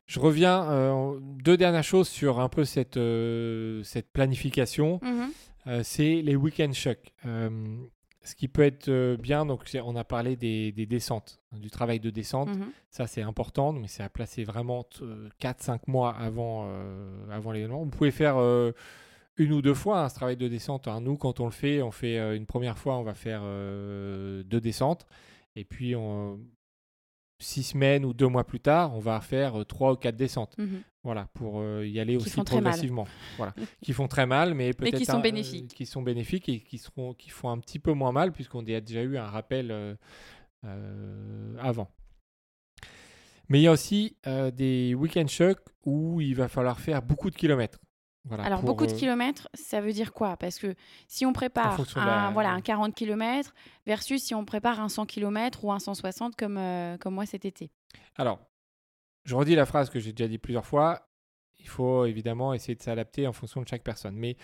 Je reviens, euh, deux dernières choses sur un peu cette, euh, cette planification. Mmh. Euh, c'est les week-end shocks. Euh, ce qui peut être euh, bien, donc, c'est, on a parlé des, des descentes, du travail de descente. Mm-hmm. Ça, c'est important, mais c'est à placer vraiment t- quatre à cinq mois avant, euh, avant l'événement. Vous pouvez faire euh, une ou deux fois hein, ce travail de descente. Hein. Nous, quand on le fait, on fait euh, une première fois, on va faire euh, deux descentes. Et puis, on, six semaines ou deux mois plus tard, on va faire euh, trois ou quatre descentes. Mm-hmm. Voilà, pour euh, y aller qui aussi progressivement. Voilà. Qui font très mal, mais peut-être mais qui, un, sont bénéfiques. Euh, qui sont bénéfiques et qui, seront, qui font un petit peu moins mal, puisqu'on a déjà eu un rappel euh, euh, avant. Mais il y a aussi euh, des week-end shocks où il va falloir faire beaucoup de kilomètres. Voilà, alors, pour, beaucoup de kilomètres, ça veut dire quoi ? Parce que si on prépare un, la... voilà, un quarante kilomètres versus si on prépare un cent kilomètres ou un cent soixante comme, euh, comme moi cet été. Alors, je redis la phrase que j'ai déjà dit plusieurs fois. Il faut évidemment essayer de s'adapter en fonction de chaque personne. Mais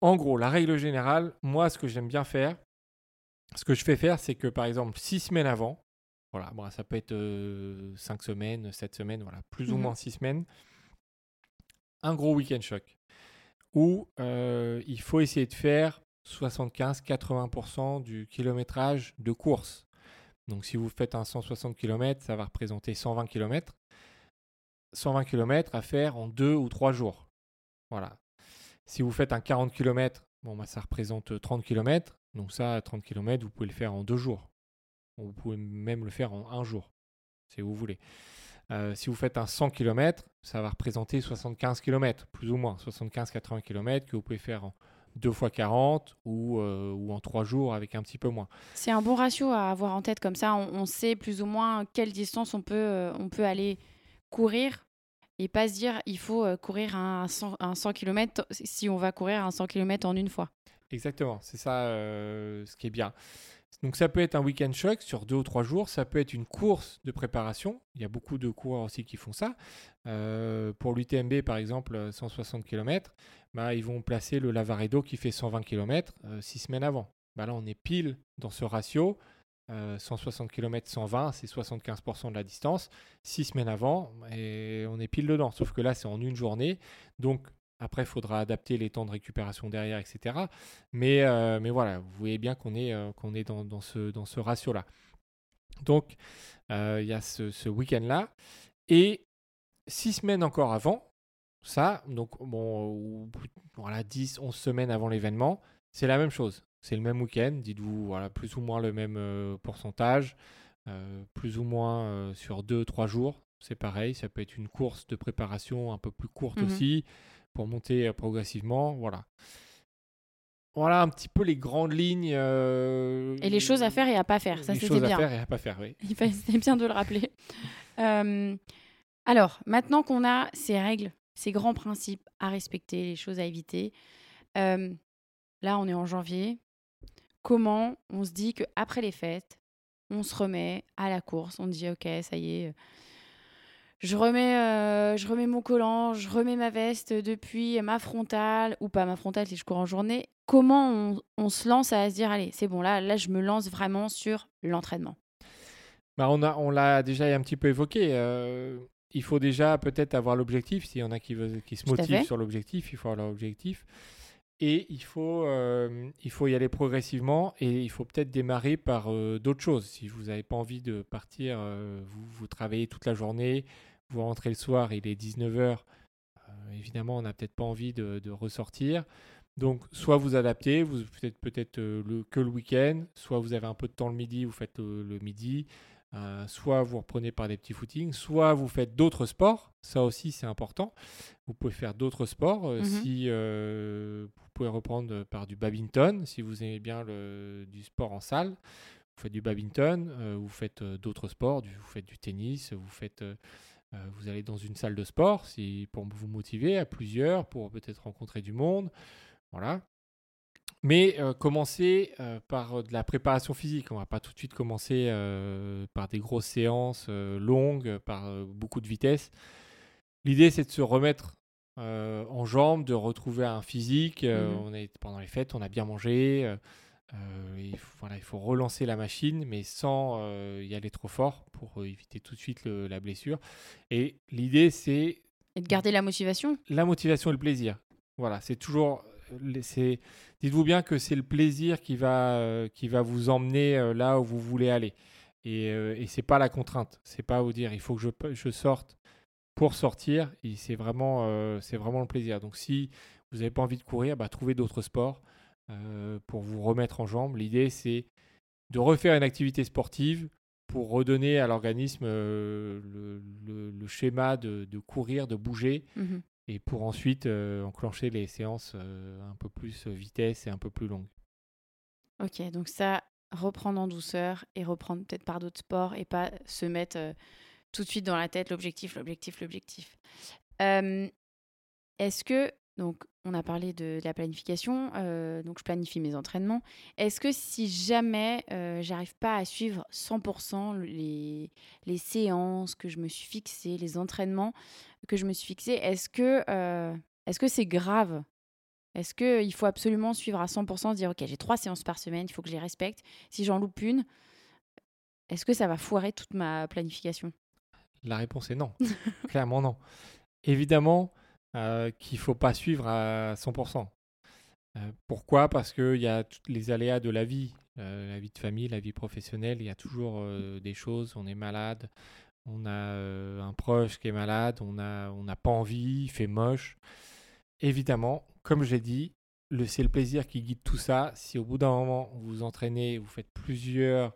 en gros, la règle générale, moi, ce que j'aime bien faire, ce que je fais faire, c'est que par exemple, six semaines avant, voilà, bon, ça peut être euh, cinq semaines, sept semaines, voilà, plus mm-hmm. ou moins six semaines, un gros week-end choc où euh, il faut essayer de faire soixante-quinze à quatre-vingts pour cent du kilométrage de course. Donc, si vous faites un cent soixante kilomètres, ça va représenter cent vingt kilomètres. cent vingt kilomètres à faire en deux ou trois jours. Voilà. Si vous faites un quarante kilomètres, bon, bah, ça représente trente kilomètres. Donc, ça, trente kilomètres, vous pouvez le faire en deux jours. Vous pouvez même le faire en un jour, si vous voulez. Euh, si vous faites un cent kilomètres, ça va représenter soixante-quinze kilomètres, plus ou moins. soixante-quinze à quatre-vingts kilomètres que vous pouvez faire en deux fois quarante ou, euh, ou en trois jours avec un petit peu moins. C'est un bon ratio à avoir en tête comme ça. On, on sait plus ou moins quelle distance on peut, euh, on peut aller courir et pas se dire il faut courir un cent kilomètres si on va courir un cent kilomètres en une fois. Exactement, c'est ça euh, ce qui est bien. Donc ça peut être un week-end choc sur deux ou trois jours, ça peut être une course de préparation, il y a beaucoup de coureurs aussi qui font ça. Euh, pour l'U T M B par exemple, cent soixante kilomètres, bah, ils vont placer le Lavaredo qui fait cent vingt kilomètres euh, six semaines avant. Bah, là on est pile dans ce ratio, euh, cent soixante kilomètres, cent vingt, c'est soixante-quinze pour cent de la distance, six semaines avant et on est pile dedans, sauf que là c'est en une journée, donc après, il faudra adapter les temps de récupération derrière, et cetera. Mais, euh, mais voilà, vous voyez bien qu'on est, euh, qu'on est dans, dans ce, dans ce ratio-là. Donc, euh, il y a ce, ce week-end-là. Et six semaines encore avant, ça, donc bon, voilà, dix, onze semaines avant l'événement, c'est la même chose. C'est le même week-end, dites-vous, voilà, plus ou moins le même euh, pourcentage, euh, plus ou moins euh, sur deux trois jours, c'est pareil. Ça peut être une course de préparation un peu plus courte mmh. aussi, pour monter progressivement, voilà. Voilà un petit peu les grandes lignes. Euh... Et les choses à faire et à pas faire, ça les c'était bien. Les choses à faire et à pas faire, oui. C'était bien de le rappeler. euh, alors, maintenant qu'on a ces règles, ces grands principes à respecter, les choses à éviter, euh, là on est en janvier, comment on se dit qu'après les fêtes, on se remet à la course, on dit ok, ça y est, Je remets, euh, je remets mon collant, je remets ma veste depuis ma frontale, ou pas ma frontale si je cours en journée. Comment on, on se lance à se dire, allez, c'est bon, là, là je me lance vraiment sur l'entraînement. Bah on, a, on l'a déjà un petit peu évoqué. Euh, il faut déjà peut-être avoir l'objectif. S'il y en a qui, veut, qui se motivent sur l'objectif, il faut avoir l'objectif. Et il faut, euh, il faut y aller progressivement et il faut peut-être démarrer par euh, d'autres choses. Si vous n'avez pas envie de partir, euh, vous, vous travaillez toute la journée, vous rentrez le soir, il est dix-neuf heures, euh, évidemment, on n'a peut-être pas envie de, de ressortir. Donc, soit vous adaptez, vous faites peut-être euh, le, que le week-end, soit vous avez un peu de temps le midi, vous faites le, le midi, euh, soit vous reprenez par des petits footings, soit vous faites d'autres sports. Ça aussi, c'est important. Vous pouvez faire d'autres sports. Euh, mm-hmm. Si... Euh, Vous pouvez reprendre par du badminton si vous aimez bien le, du sport en salle. Vous faites du badminton, euh, vous faites euh, d'autres sports, du, vous faites du tennis, vous, faites, euh, vous allez dans une salle de sport si, pour vous motiver à plusieurs, pour peut-être rencontrer du monde. Voilà. Mais euh, commencez euh, par de la préparation physique. On ne va pas tout de suite commencer euh, par des grosses séances euh, longues, par euh, beaucoup de vitesse. L'idée, c'est de se remettre Euh, en jambes, de retrouver un physique. Euh, mmh. on est, pendant les fêtes, on a bien mangé. Euh, il, faut, voilà, il faut relancer la machine, mais sans euh, y aller trop fort pour éviter tout de suite le, la blessure. Et l'idée, c'est... Et de garder la motivation. La motivation et le plaisir. Voilà, c'est toujours... C'est, dites-vous bien que c'est le plaisir qui va, euh, qui va vous emmener euh, là où vous voulez aller. Et, euh, et ce n'est pas la contrainte. Ce n'est pas vous dire, il faut que je, je sorte pour sortir, et c'est vraiment, euh, c'est vraiment le plaisir. Donc, si vous n'avez pas envie de courir, bah, trouvez d'autres sports euh, pour vous remettre en jambes. L'idée, c'est de refaire une activité sportive pour redonner à l'organisme euh, le, le, le schéma de, de courir, de bouger, mmh. et pour ensuite euh, enclencher les séances euh, un peu plus vitesse et un peu plus longues. Ok, donc ça, reprendre en douceur et reprendre peut-être par d'autres sports et pas se mettre... Euh... tout de suite dans la tête, l'objectif, l'objectif, l'objectif. Euh, est-ce que, donc on a parlé de, de la planification, euh, donc je planifie mes entraînements. Est-ce que si jamais euh, j'arrive pas à suivre cent pour cent les, les séances que je me suis fixées, les entraînements que je me suis fixés, est-ce que, euh, est-ce que c'est grave ? Est-ce qu'il faut absolument suivre à cent pour cent, dire ok, j'ai trois séances par semaine, il faut que je les respecte. Si j'en loupe une, est-ce que ça va foirer toute ma planification ? La réponse est non, clairement non. Évidemment euh, qu'il ne faut pas suivre à cent pour cent. Euh, pourquoi ? Parce qu'il y a t- les aléas de la vie, euh, la vie de famille, la vie professionnelle, il y a toujours euh, des choses, on est malade, on a euh, un proche qui est malade, on n'a on n'a pas envie, il fait moche. Évidemment, comme j'ai dit, le, c'est le plaisir qui guide tout ça. Si au bout d'un moment, vous vous entraînez, vous faites plusieurs...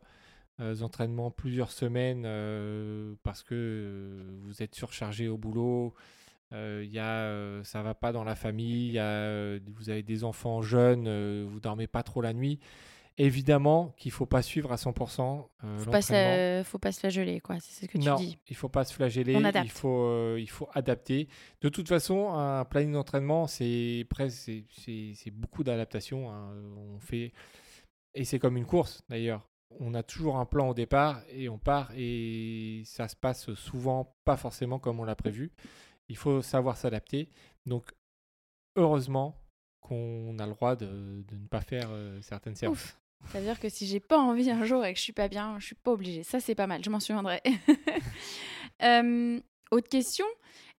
entraînements plusieurs semaines euh, parce que euh, vous êtes surchargé au boulot, euh, y a, euh, ça va pas dans la famille, y a, euh, vous avez des enfants jeunes, euh, vous dormez pas trop la nuit. Évidemment qu'il faut pas suivre à cent pour cent euh, faut l'entraînement. Il faut pas se flageller, quoi. C'est ce que tu non, dis. Non, il faut pas se flageller, il faut, euh, il faut adapter. De toute façon, un planning d'entraînement, c'est, presque, c'est, c'est, c'est beaucoup d'adaptation. Hein. On fait... Et c'est comme une course d'ailleurs. On a toujours un plan au départ et on part, et ça se passe souvent pas forcément comme on l'a prévu. Il faut savoir s'adapter. Donc heureusement qu'on a le droit de, de ne pas faire euh, certaines séances. Ça veut dire que si j'ai pas envie un jour et que je suis pas bien, je suis pas obligée. Ça, c'est pas mal, je m'en souviendrai. euh, autre question,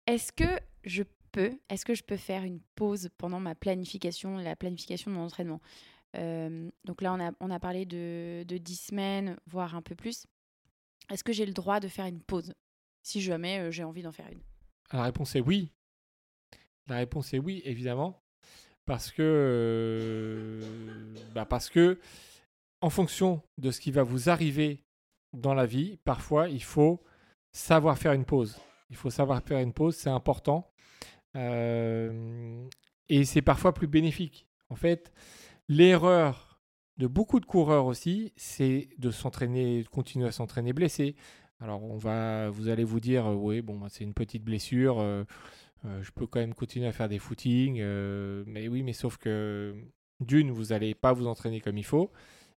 est-ce que je peux, est-ce que je peux faire une pause pendant ma planification, la planification de mon entraînement ? Euh, donc là, on a, on a parlé de, de dix semaines, voire un peu plus. Est-ce que j'ai le droit de faire une pause, si jamais euh, j'ai envie d'en faire une ? La réponse est oui. La réponse est oui, évidemment. Parce que, euh, bah parce que, en fonction de ce qui va vous arriver dans la vie, parfois, il faut savoir faire une pause. Il faut savoir faire une pause, c'est important. Euh, et c'est parfois plus bénéfique. En fait, l'erreur de beaucoup de coureurs aussi, c'est de s'entraîner, de continuer à s'entraîner blessé. Alors, on va, vous allez vous dire, euh, oui, bon, c'est une petite blessure. Euh, Euh, je peux quand même continuer à faire des footings, euh, mais oui, mais sauf que d'une, vous n'allez pas vous entraîner comme il faut,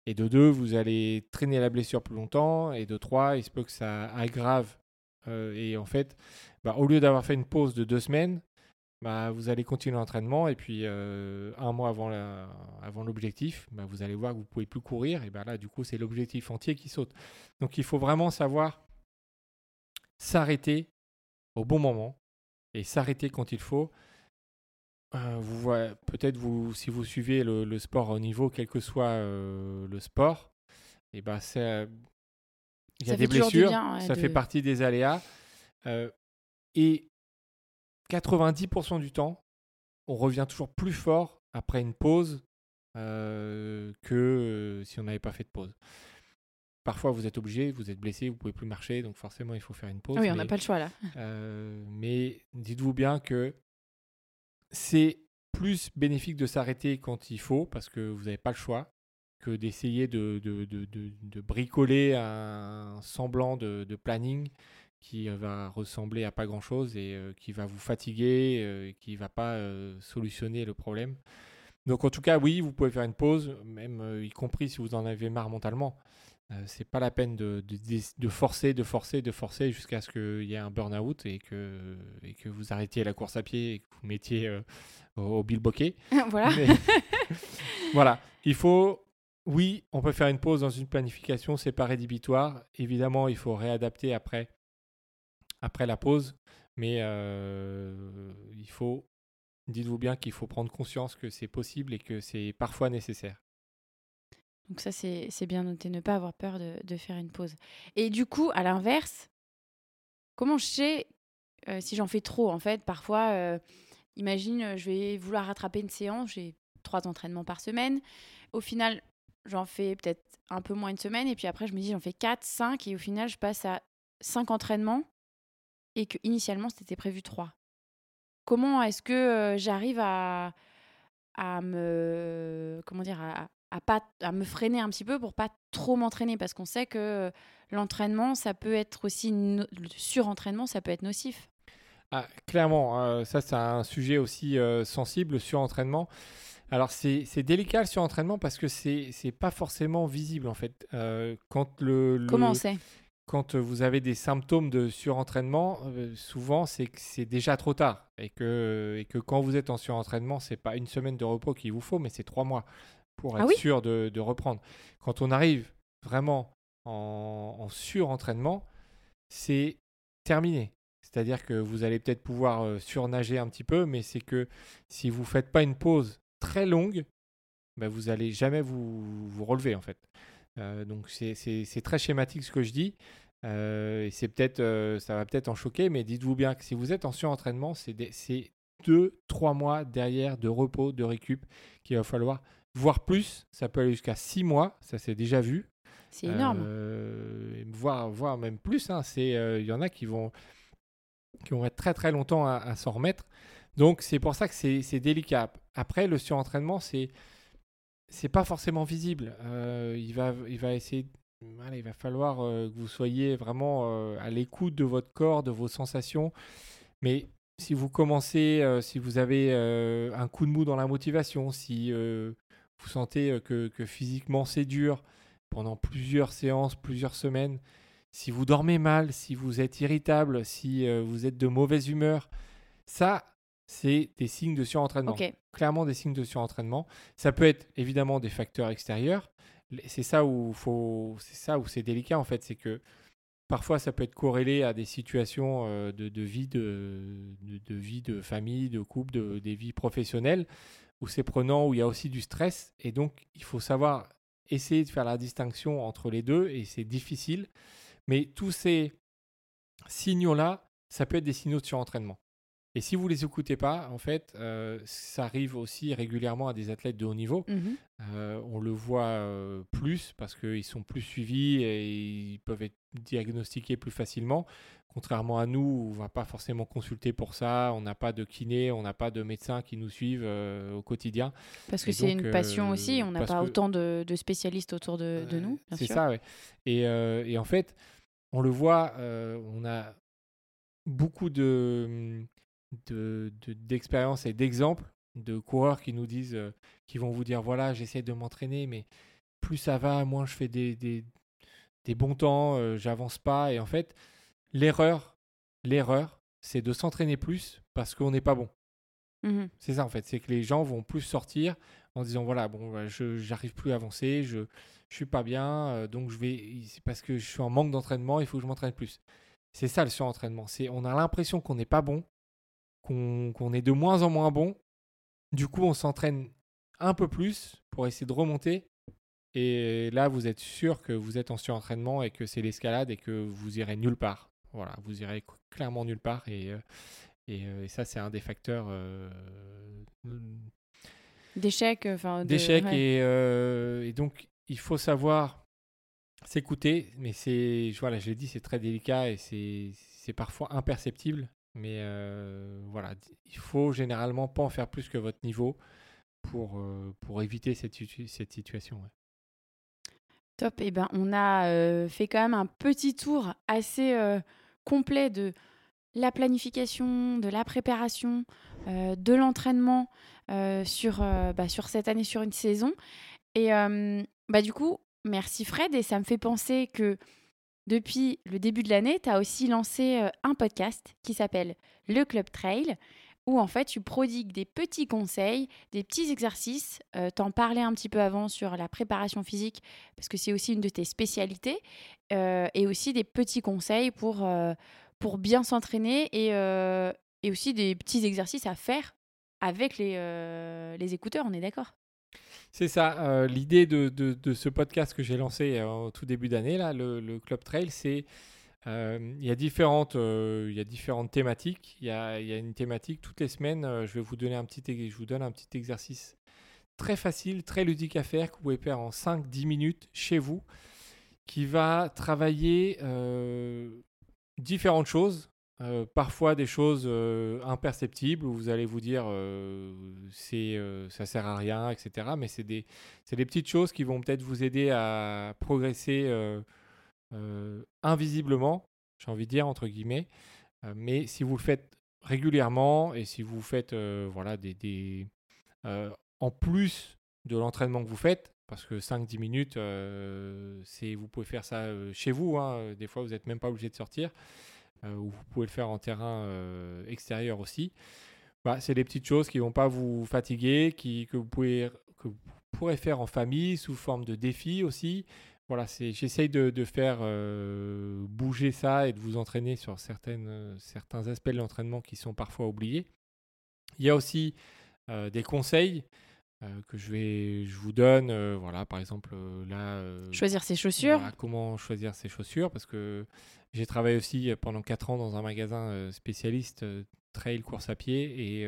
et de deux, vous allez traîner la blessure plus longtemps, et de trois, il se peut que ça aggrave. Euh, et en fait, bah, au lieu d'avoir fait une pause de deux semaines, bah, vous allez continuer l'entraînement, et puis euh, un mois avant, la, avant l'objectif, bah, vous allez voir que vous ne pouvez plus courir, et bah là, du coup, c'est l'objectif entier qui saute. Donc, il faut vraiment savoir s'arrêter au bon moment, et s'arrêter quand il faut. Euh, vous, peut-être vous, si vous suivez le, le sport au niveau, quel que soit euh, le sport, et ben c'est, euh, il y a des blessures, bien, ouais, ça de... fait partie des aléas. Euh, et quatre-vingt-dix pour cent du temps, on revient toujours plus fort après une pause euh, que euh, si on n'avait pas fait de pause. Parfois, vous êtes obligé, vous êtes blessé, vous ne pouvez plus marcher, donc forcément, il faut faire une pause. Oui, on n'a pas le choix, là. Euh, mais dites-vous bien que c'est plus bénéfique de s'arrêter quand il faut, parce que vous n'avez pas le choix, que d'essayer de, de, de, de, de bricoler un semblant de, de planning qui va ressembler à pas grand-chose et euh, qui va vous fatiguer, euh, et qui ne va pas euh, solutionner le problème. Donc, en tout cas, oui, vous pouvez faire une pause, même euh, y compris si vous en avez marre mentalement. Euh, c'est pas la peine de, de, de, de forcer, de forcer, de forcer jusqu'à ce qu'il y ait un burn-out et que, et que vous arrêtiez la course à pied et que vous mettiez euh, au, au bilboquet. Voilà. Mais, voilà. Il faut... Oui, on peut faire une pause dans une planification, c'est pas rédhibitoire. Évidemment, il faut réadapter après, après la pause. Mais euh, il faut... Dites-vous bien qu'il faut prendre conscience que c'est possible et que c'est parfois nécessaire. Donc ça, c'est, c'est bien noté, ne pas avoir peur de, de faire une pause. Et du coup, à l'inverse, comment je sais euh, si j'en fais trop, en fait ? Parfois, euh, imagine, je vais vouloir rattraper une séance, j'ai trois entraînements par semaine. Au final, j'en fais peut-être un peu moins une semaine. Et puis après, je me dis, j'en fais quatre, cinq. Et au final, je passe à cinq entraînements et que initialement c'était prévu trois. Comment est-ce que euh, j'arrive à, à me... Comment dire à, À, pas, à me freiner un petit peu pour pas trop m'entraîner, parce qu'on sait que l'entraînement, ça peut être aussi no... le surentraînement, ça peut être nocif. Ah, clairement, euh, ça c'est un sujet aussi euh, sensible, le surentraînement. Alors c'est, c'est délicat le surentraînement parce que c'est c'est pas forcément visible en fait. Euh, quand le, le comment on sait ? Quand vous avez des symptômes de surentraînement, euh, souvent c'est que c'est déjà trop tard et que et que quand vous êtes en surentraînement, c'est pas une semaine de repos qu'il vous faut, mais c'est trois mois. Pour être ah oui sûr de, de reprendre. Quand on arrive vraiment en, en surentraînement, c'est terminé. C'est-à-dire que vous allez peut-être pouvoir euh, surnager un petit peu, mais c'est que si vous ne faites pas une pause très longue, bah vous n'allez jamais vous, vous relever en fait. Euh, donc c'est, c'est, c'est très schématique ce que je dis. Euh, et c'est peut-être, euh, ça va peut-être en choquer, mais dites-vous bien que si vous êtes en surentraînement, c'est, des, c'est deux, trois mois derrière de repos, de récup qu'il va falloir... Voire plus, ça peut aller jusqu'à six mois, ça s'est déjà vu. C'est énorme. Euh, voire, voire même plus, hein, c'est, euh, y en a qui vont, qui vont être très très longtemps à, à s'en remettre. Donc c'est pour ça que c'est, c'est délicat. Après, le surentraînement, c'est, c'est pas forcément visible. Euh, il va, il va essayer, allez, il va falloir euh, que vous soyez vraiment euh, à l'écoute de votre corps, de vos sensations. Mais si vous commencez, euh, si vous avez euh, un coup de mou dans la motivation, si... Euh, vous sentez que, que physiquement c'est dur pendant plusieurs séances, plusieurs semaines, si vous dormez mal, si vous êtes irritable, si vous êtes de mauvaise humeur, ça, c'est des signes de surentraînement. Okay. Clairement des signes de surentraînement. Ça peut être évidemment des facteurs extérieurs. C'est ça où, faut, c'est, ça où c'est délicat en fait, c'est que parfois ça peut être corrélé à des situations de, de, vie, de, de, de vie de famille, de couple, de, des vies professionnelles où c'est prenant, où il y a aussi du stress et donc il faut savoir essayer de faire la distinction entre les deux et c'est difficile. Mais tous ces signaux-là, ça peut être des signaux de surentraînement. Et si vous ne les écoutez pas, en fait, euh, ça arrive aussi régulièrement à des athlètes de haut niveau. Mm-hmm. Euh, on le voit euh, plus parce qu'ils sont plus suivis et ils peuvent être diagnostiqués plus facilement. Contrairement à nous, on ne va pas forcément consulter pour ça. On n'a pas de kiné, on n'a pas de médecins qui nous suivent euh, au quotidien. Parce que et c'est donc, une passion euh, aussi. On n'a pas que... autant de, de spécialistes autour de, de nous, bien sûr. C'est ça, oui. Et, euh, et en fait, on le voit, euh, on a beaucoup de... De, de, d'expériences et d'exemples de coureurs qui nous disent, euh, qui vont vous dire voilà, j'essaie de m'entraîner, mais plus ça va, moins je fais des, des, des bons temps, euh, j'avance pas. Et en fait, l'erreur, l'erreur, c'est de s'entraîner plus parce qu'on n'est pas bon. Mmh. C'est ça en fait, c'est que les gens vont plus sortir en disant voilà, bon, je j'arrive plus à avancer, je, je suis pas bien, euh, donc je vais, c'est parce que je suis en manque d'entraînement, il faut que je m'entraîne plus. C'est ça le surentraînement, c'est on a l'impression qu'on n'est pas bon. Qu'on, qu'on est de moins en moins bon. Du coup, on s'entraîne un peu plus pour essayer de remonter. Et là, vous êtes sûr que vous êtes en surentraînement et que c'est l'escalade et que vous irez nulle part. Voilà, vous irez clairement nulle part. Et, et, et ça, c'est un des facteurs... Euh, d'échec. Enfin, de, d'échec. Ouais. Et, euh, et donc, il faut savoir s'écouter. Mais c'est, voilà, je l'ai dit, c'est très délicat et c'est, c'est parfois imperceptible. Mais euh, voilà, il faut généralement pas en faire plus que votre niveau pour, euh, pour éviter cette, cette situation. Ouais. Top, et eh ben on a euh, fait quand même un petit tour assez euh, complet de la planification, de la préparation, euh, de l'entraînement euh, sur, euh, bah, sur cette année, sur une saison. Et euh, bah, du coup, merci Fred, et ça me fait penser que depuis le début de l'année, tu as aussi lancé un podcast qui s'appelle Le Club Trail, où en fait tu prodigues des petits conseils, des petits exercices. Euh, t'en parlais un petit peu avant sur la préparation physique, parce que c'est aussi une de tes spécialités, euh, et aussi des petits conseils pour, euh, pour bien s'entraîner et, euh, et aussi des petits exercices à faire avec les, euh, les écouteurs, on est d'accord ? C'est ça, euh, l'idée de, de, de ce podcast que j'ai lancé euh, au tout début d'année, là, le, le Club Trail, c'est euh, il y a différentes, euh, il y a différentes thématiques. Il y a, il y a une thématique toutes les semaines. Euh, je vais vous donner un petit, je vous donne un petit exercice très facile, très ludique à faire, que vous pouvez faire en cinq à dix minutes chez vous, qui va travailler euh, différentes choses. Euh, parfois des choses euh, imperceptibles où vous allez vous dire euh, c'est, euh, ça sert à rien, et cetera. Mais c'est des, c'est des petites choses qui vont peut-être vous aider à progresser euh, euh, invisiblement, j'ai envie de dire, entre guillemets. Euh, mais si vous le faites régulièrement et si vous faites euh, voilà, des, des, euh, en plus de l'entraînement que vous faites, parce que cinq à dix minutes, euh, c'est, vous pouvez faire ça euh, chez vous, hein, des fois vous n'êtes même pas obligé de sortir. Ou vous pouvez le faire en terrain euh, extérieur aussi. Bah, c'est des petites choses qui ne vont pas vous fatiguer, qui, que, vous pouvez, que vous pourrez faire en famille, sous forme de défis aussi. Voilà, c'est, j'essaye de, de faire euh, bouger ça et de vous entraîner sur certaines, certains aspects de l'entraînement qui sont parfois oubliés. Il y a aussi euh, des conseils euh, que je, vais, je vous donne. Euh, voilà, par exemple, euh, là... Euh, choisir ses chaussures. Voilà, comment choisir ses chaussures, parce que... J'ai travaillé aussi pendant quatre ans dans un magasin spécialiste trail, course à pied, et,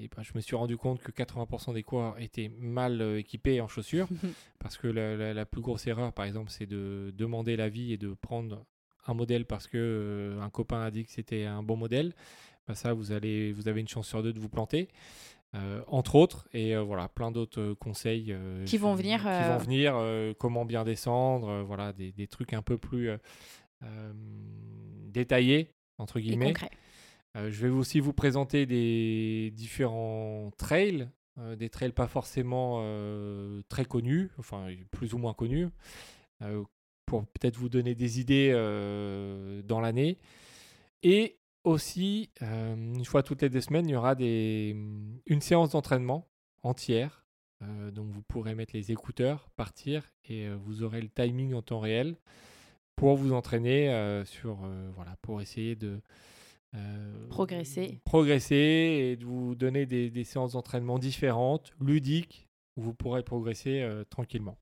et ben, je me suis rendu compte que quatre-vingts pour cent des coureurs étaient mal équipés en chaussures, parce que la, la, la plus grosse erreur, par exemple, c'est de demander l'avis et de prendre un modèle parce que euh, un copain a dit que c'était un bon modèle. Ben, ça, vous, allez, vous avez une chance sur deux de vous planter. Euh, entre autres, et euh, voilà, plein d'autres conseils euh, qui vont venir, qui euh... vont venir euh, comment bien descendre, euh, voilà, des, des trucs un peu plus... Euh, Euh, détaillé entre guillemets. Euh, je vais aussi vous présenter des différents trails euh, des trails pas forcément euh, très connus, enfin plus ou moins connus, euh, pour peut-être vous donner des idées euh, dans l'année. Et aussi, euh, une fois toutes les deux semaines, il y aura des, une séance d'entraînement entière. Euh, donc vous pourrez mettre les écouteurs, partir, et euh, vous aurez le timing en temps réel pour vous entraîner, euh, sur, euh, voilà, pour essayer de euh, progresser. progresser et de vous donner des, des séances d'entraînement différentes, ludiques, où vous pourrez progresser euh, tranquillement.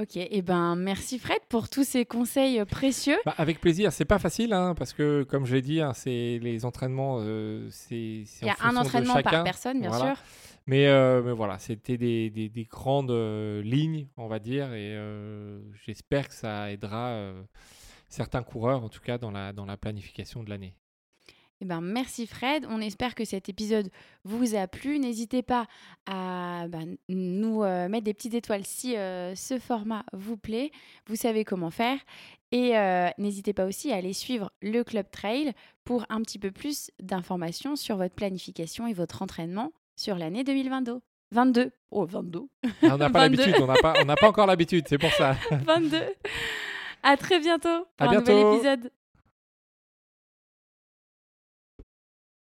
Ok, eh ben, merci Fred pour tous ces conseils précieux. Bah, avec plaisir, c'est pas facile hein, parce que comme je l'ai dit, hein, c'est les entraînements, euh, c'est, c'est en fonction de chacun. Il y a un entraînement par personne, bien voilà. sûr. Mais, euh, mais voilà, c'était des, des, des grandes euh, lignes, on va dire, et euh, j'espère que ça aidera euh, certains coureurs, en tout cas dans la, dans la planification de l'année. Eh ben, merci Fred, on espère que cet épisode vous a plu. N'hésitez pas à ben, nous euh, mettre des petites étoiles si euh, ce format vous plaît, vous savez comment faire. Et euh, n'hésitez pas aussi à aller suivre le Club Trail pour un petit peu plus d'informations sur votre planification et votre entraînement sur l'année deux mille vingt-deux. vingt-deux Oh, vingt-deux On n'a pas l'habitude, on n'a pas, on n'a pas encore l'habitude, c'est pour ça. vingt-deux À très bientôt pour à un bientôt. nouvel épisode.